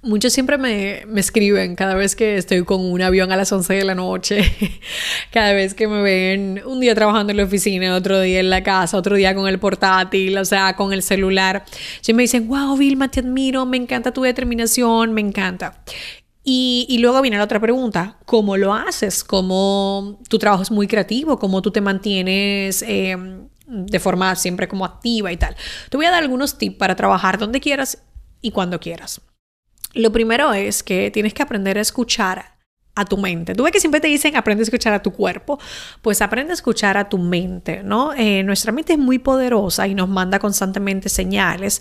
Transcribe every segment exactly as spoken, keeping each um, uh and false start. Muchos siempre me, me escriben cada vez que estoy con un avión a las once de la noche, cada vez que me ven un día trabajando en la oficina, otro día en la casa, otro día con el portátil, o sea, con el celular. Y me dicen, wow, Vilma, te admiro, me encanta tu determinación, me encanta. Y, y luego viene la otra pregunta, ¿cómo lo haces? ¿Cómo tu trabajo es muy creativo? ¿Cómo tú te mantienes eh, de forma siempre como activa y tal? Te voy a dar algunos tips para trabajar donde quieras y cuando quieras. Lo primero es que tienes que aprender a escuchar a tu mente. Tú ves que siempre te dicen aprende a escuchar a tu cuerpo, pues aprende a escuchar a tu mente, ¿no? Eh, nuestra mente es muy poderosa y nos manda constantemente señales,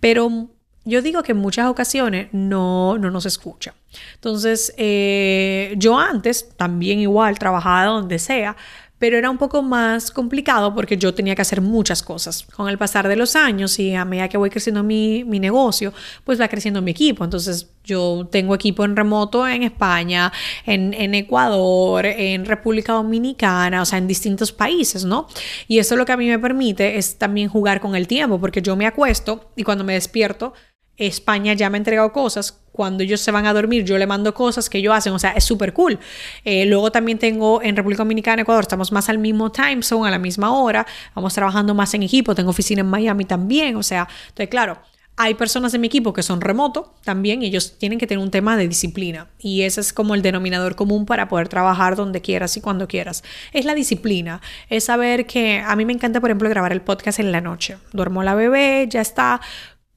pero yo digo que en muchas ocasiones no, no nos escucha. Entonces, eh, yo antes también igual trabajaba donde sea, pero era un poco más complicado porque yo tenía que hacer muchas cosas. Con el pasar de los años y a medida que voy creciendo mi, mi negocio, pues va creciendo mi equipo. Entonces, yo tengo equipo en remoto en España, en, en Ecuador, en República Dominicana, o sea, en distintos países, ¿no? Y eso lo que a mí me permite es también jugar con el tiempo, porque yo me acuesto y cuando me despierto, España ya me ha entregado cosas. Cuando ellos se van a dormir, yo le mando cosas que ellos hacen. O sea, es súper cool. Eh, luego también tengo en República Dominicana, Ecuador, estamos más al mismo time zone, a la misma hora. Vamos trabajando más en equipo. Tengo oficina en Miami también. O sea, entonces, claro, hay personas en mi equipo que son remoto también. Y ellos tienen que tener un tema de disciplina. Y ese es como el denominador común para poder trabajar donde quieras y cuando quieras. Es la disciplina. Es saber que a mí me encanta, por ejemplo, grabar el podcast en la noche. Duermo la bebé, ya está.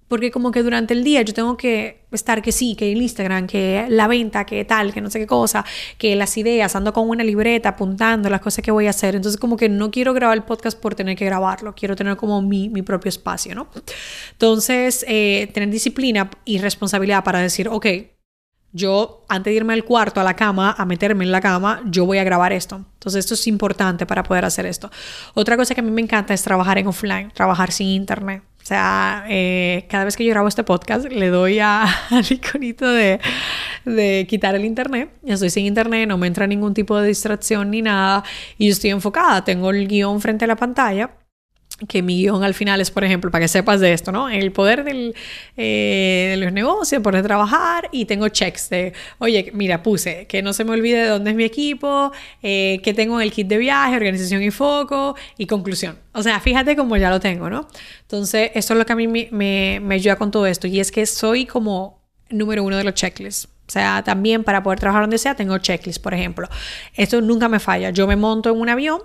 Porque como que durante el día yo tengo que estar que sí, que el Instagram, que la venta, que tal, que no sé qué cosa, que las ideas, ando con una libreta apuntando las cosas que voy a hacer. Entonces como que no quiero grabar el podcast por tener que grabarlo, quiero tener como mi, mi propio espacio, ¿no? Entonces eh, tener disciplina y responsabilidad para decir, ok, yo antes de irme al cuarto, a la cama, a meterme en la cama, yo voy a grabar esto. Entonces esto es importante para poder hacer esto. Otra cosa que a mí me encanta es trabajar en offline, trabajar sin internet. O sea, eh, cada vez que yo grabo este podcast le doy a, al iconito de, de quitar el internet. Yo estoy sin internet, no me entra ningún tipo de distracción ni nada y yo estoy enfocada. Tengo el guión frente a la pantalla, que mi guión al final es, por ejemplo, para que sepas de esto, ¿no? El poder del, eh, de los negocios, poder trabajar y tengo checks de, oye, mira, puse que no se me olvide de dónde es mi equipo, eh, que tengo el kit de viaje, organización y foco y conclusión. O sea, fíjate cómo ya lo tengo, ¿no? Entonces, esto es lo que a mí me, me, me ayuda con todo esto y es que soy como número uno de los checklists. O sea, también para poder trabajar donde sea tengo checklists, por ejemplo. Esto nunca me falla. Yo me monto en un avión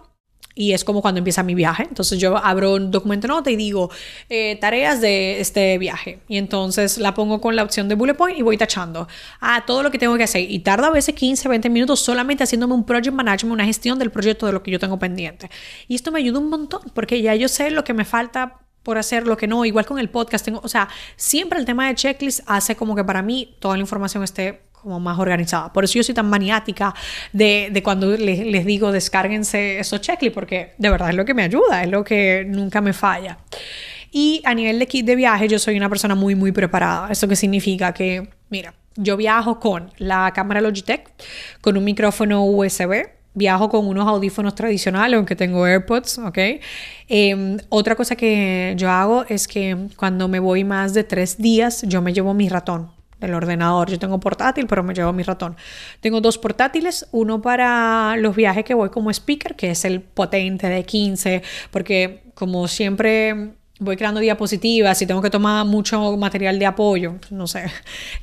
y es como cuando empieza mi viaje. Entonces yo abro un documento nota y digo eh, tareas de este viaje. Y entonces la pongo con la opción de bullet point y voy tachando. Ah, todo lo que tengo que hacer. Y tarda a veces quince, veinte minutos solamente haciéndome un project management, una gestión del proyecto de lo que yo tengo pendiente. Y esto me ayuda un montón porque ya yo sé lo que me falta por hacer, lo que no. Igual con el podcast tengo, o sea, siempre el tema de checklist hace como que para mí toda la información esté como más organizada. Por eso yo soy tan maniática de, de cuando les, les digo descárguense esos checklists, porque de verdad es lo que me ayuda, es lo que nunca me falla. Y a nivel de kit de viaje, yo soy una persona muy, muy preparada. ¿Esto qué significa? Que, mira, yo viajo con la cámara Logitech, con un micrófono U S B, viajo con unos audífonos tradicionales, aunque tengo AirPods, ¿ok? Eh, otra cosa que yo hago es que cuando me voy más de tres días, yo me llevo mi ratón del ordenador. Yo tengo portátil, pero me llevo mi ratón. Tengo dos portátiles, uno para los viajes que voy como speaker, que es el potente de quince, porque como siempre voy creando diapositivas y tengo que tomar mucho material de apoyo. No sé,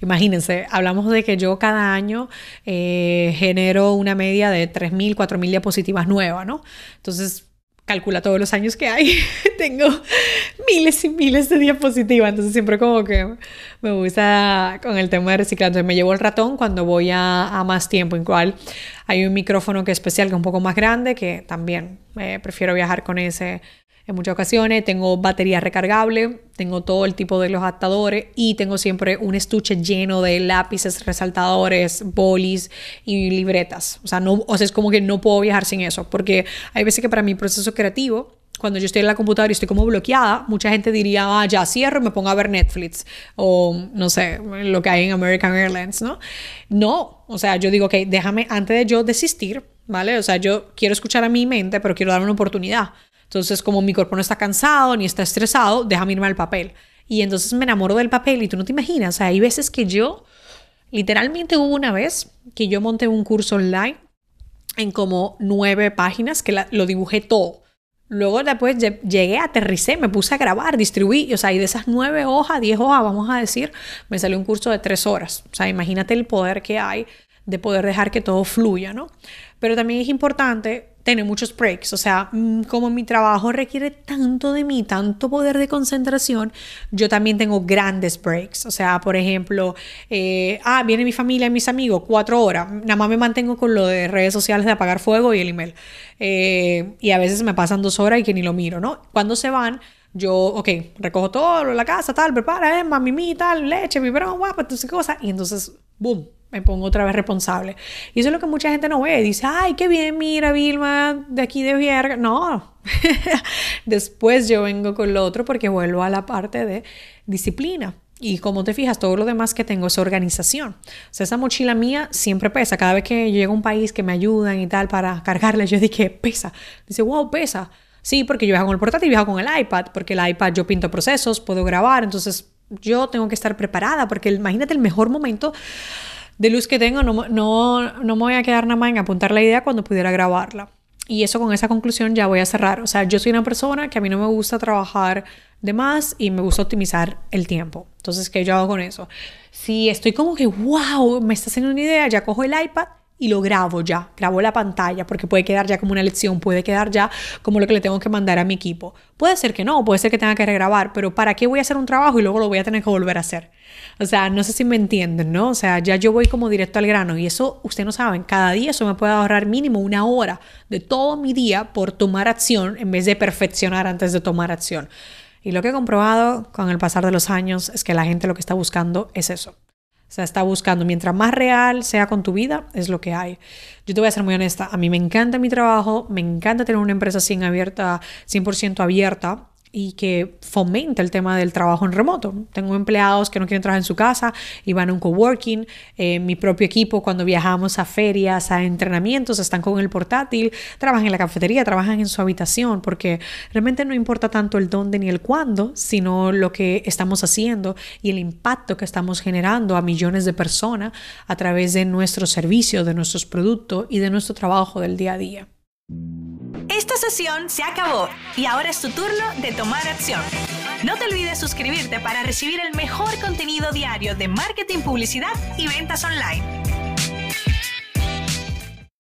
imagínense, hablamos de que yo cada año eh, genero una media de tres mil, cuatro mil diapositivas nuevas, ¿no? Entonces, calcula todos los años que hay. Tengo miles y miles de diapositivas. Entonces siempre como que me gusta con el tema de reciclar. Entonces me llevo el ratón cuando voy a, a más tiempo. En cual hay un micrófono que es especial, que es un poco más grande, que también eh, prefiero viajar con ese en muchas ocasiones. Tengo batería recargable, tengo todo el tipo de los adaptadores y tengo siempre un estuche lleno de lápices, resaltadores, bolis y libretas. O sea, no, o sea, es como que no puedo viajar sin eso, porque hay veces que para mi proceso creativo, cuando yo estoy en la computadora y estoy como bloqueada, mucha gente diría, ah, ya cierro y me pongo a ver Netflix o no sé, lo que hay en American Airlines, ¿no? No, o sea, yo digo, ok, déjame, antes de yo desistir, ¿vale? O sea, yo quiero escuchar a mi mente, pero quiero darme una oportunidad. Entonces, como mi cuerpo no está cansado ni está estresado, déjame irme al papel. Y entonces me enamoro del papel y tú no te imaginas. O sea, hay veces que yo, literalmente hubo una vez que yo monté un curso online en como nueve páginas que la, lo dibujé todo. Luego después llegué, aterricé, me puse a grabar, distribuí, o sea, y de esas nueve hojas, diez hojas, vamos a decir, me salió un curso de tres horas. O sea, imagínate el poder que hay de poder dejar que todo fluya, ¿no? Pero también es importante tener muchos breaks. O sea, como mi trabajo requiere tanto de mí, tanto poder de concentración, yo también tengo grandes breaks. O sea, por ejemplo, eh, ah, viene mi familia y mis amigos, cuatro horas. Nada más me mantengo con lo de redes sociales de apagar fuego y el email. Eh, y a veces me pasan dos horas y que ni lo miro, ¿no? Cuando se van, yo, ok, recojo todo, la casa, tal, prepara, eh, mami, mi, tal, leche, biberón, guapa, todas esas cosas. Y entonces, boom, me pongo otra vez responsable. Y eso es lo que mucha gente no ve. Dice, ay, qué bien, mira, Vilma, de aquí de vierga. No. Después yo vengo con lo otro porque vuelvo a la parte de disciplina. Y como te fijas, todo lo demás que tengo es organización. O sea, esa mochila mía siempre pesa. Cada vez que yo llego a un país que me ayudan y tal para cargarla, yo dije, pesa. Dice, wow, pesa. Sí, porque yo viajo con el portátil, viajo con el iPad, porque el iPad yo pinto procesos, puedo grabar, entonces yo tengo que estar preparada, porque imagínate el mejor momento de luz que tengo, no, no, no me voy a quedar nada más en apuntar la idea cuando pudiera grabarla. Y eso, con esa conclusión ya voy a cerrar. O sea, yo soy una persona que a mí no me gusta trabajar de más y me gusta optimizar el tiempo. Entonces, ¿qué yo hago con eso? Si estoy como que, wow, me está haciendo una idea, ya cojo el iPad y lo grabo ya, grabo la pantalla, porque puede quedar ya como una lección, puede quedar ya como lo que le tengo que mandar a mi equipo. Puede ser que no, puede ser que tenga que regrabar, pero ¿para qué voy a hacer un trabajo y luego lo voy a tener que volver a hacer? O sea, no sé si me entienden, ¿no? O sea, ya yo voy como directo al grano y eso, ustedes no saben, cada día eso me puede ahorrar mínimo una hora de todo mi día por tomar acción en vez de perfeccionar antes de tomar acción. Y lo que he comprobado con el pasar de los años es que la gente lo que está buscando es eso. O sea, está buscando, mientras más real sea con tu vida, es lo que hay. Yo te voy a ser muy honesta, a mí me encanta mi trabajo, me encanta tener una empresa cien abierta, cien por ciento abierta y que fomente el tema del trabajo en remoto. Tengo empleados que no quieren trabajar en su casa y van a un coworking. Eh, mi propio equipo, cuando viajamos a ferias, a entrenamientos, están con el portátil, trabajan en la cafetería, trabajan en su habitación, porque realmente no importa tanto el dónde ni el cuándo, sino lo que estamos haciendo y el impacto que estamos generando a millones de personas a través de nuestros servicios, de nuestros productos y de nuestro trabajo del día a día. Esta sesión se acabó y ahora es tu turno de tomar acción. No te olvides suscribirte para recibir el mejor contenido diario de marketing, publicidad y ventas online.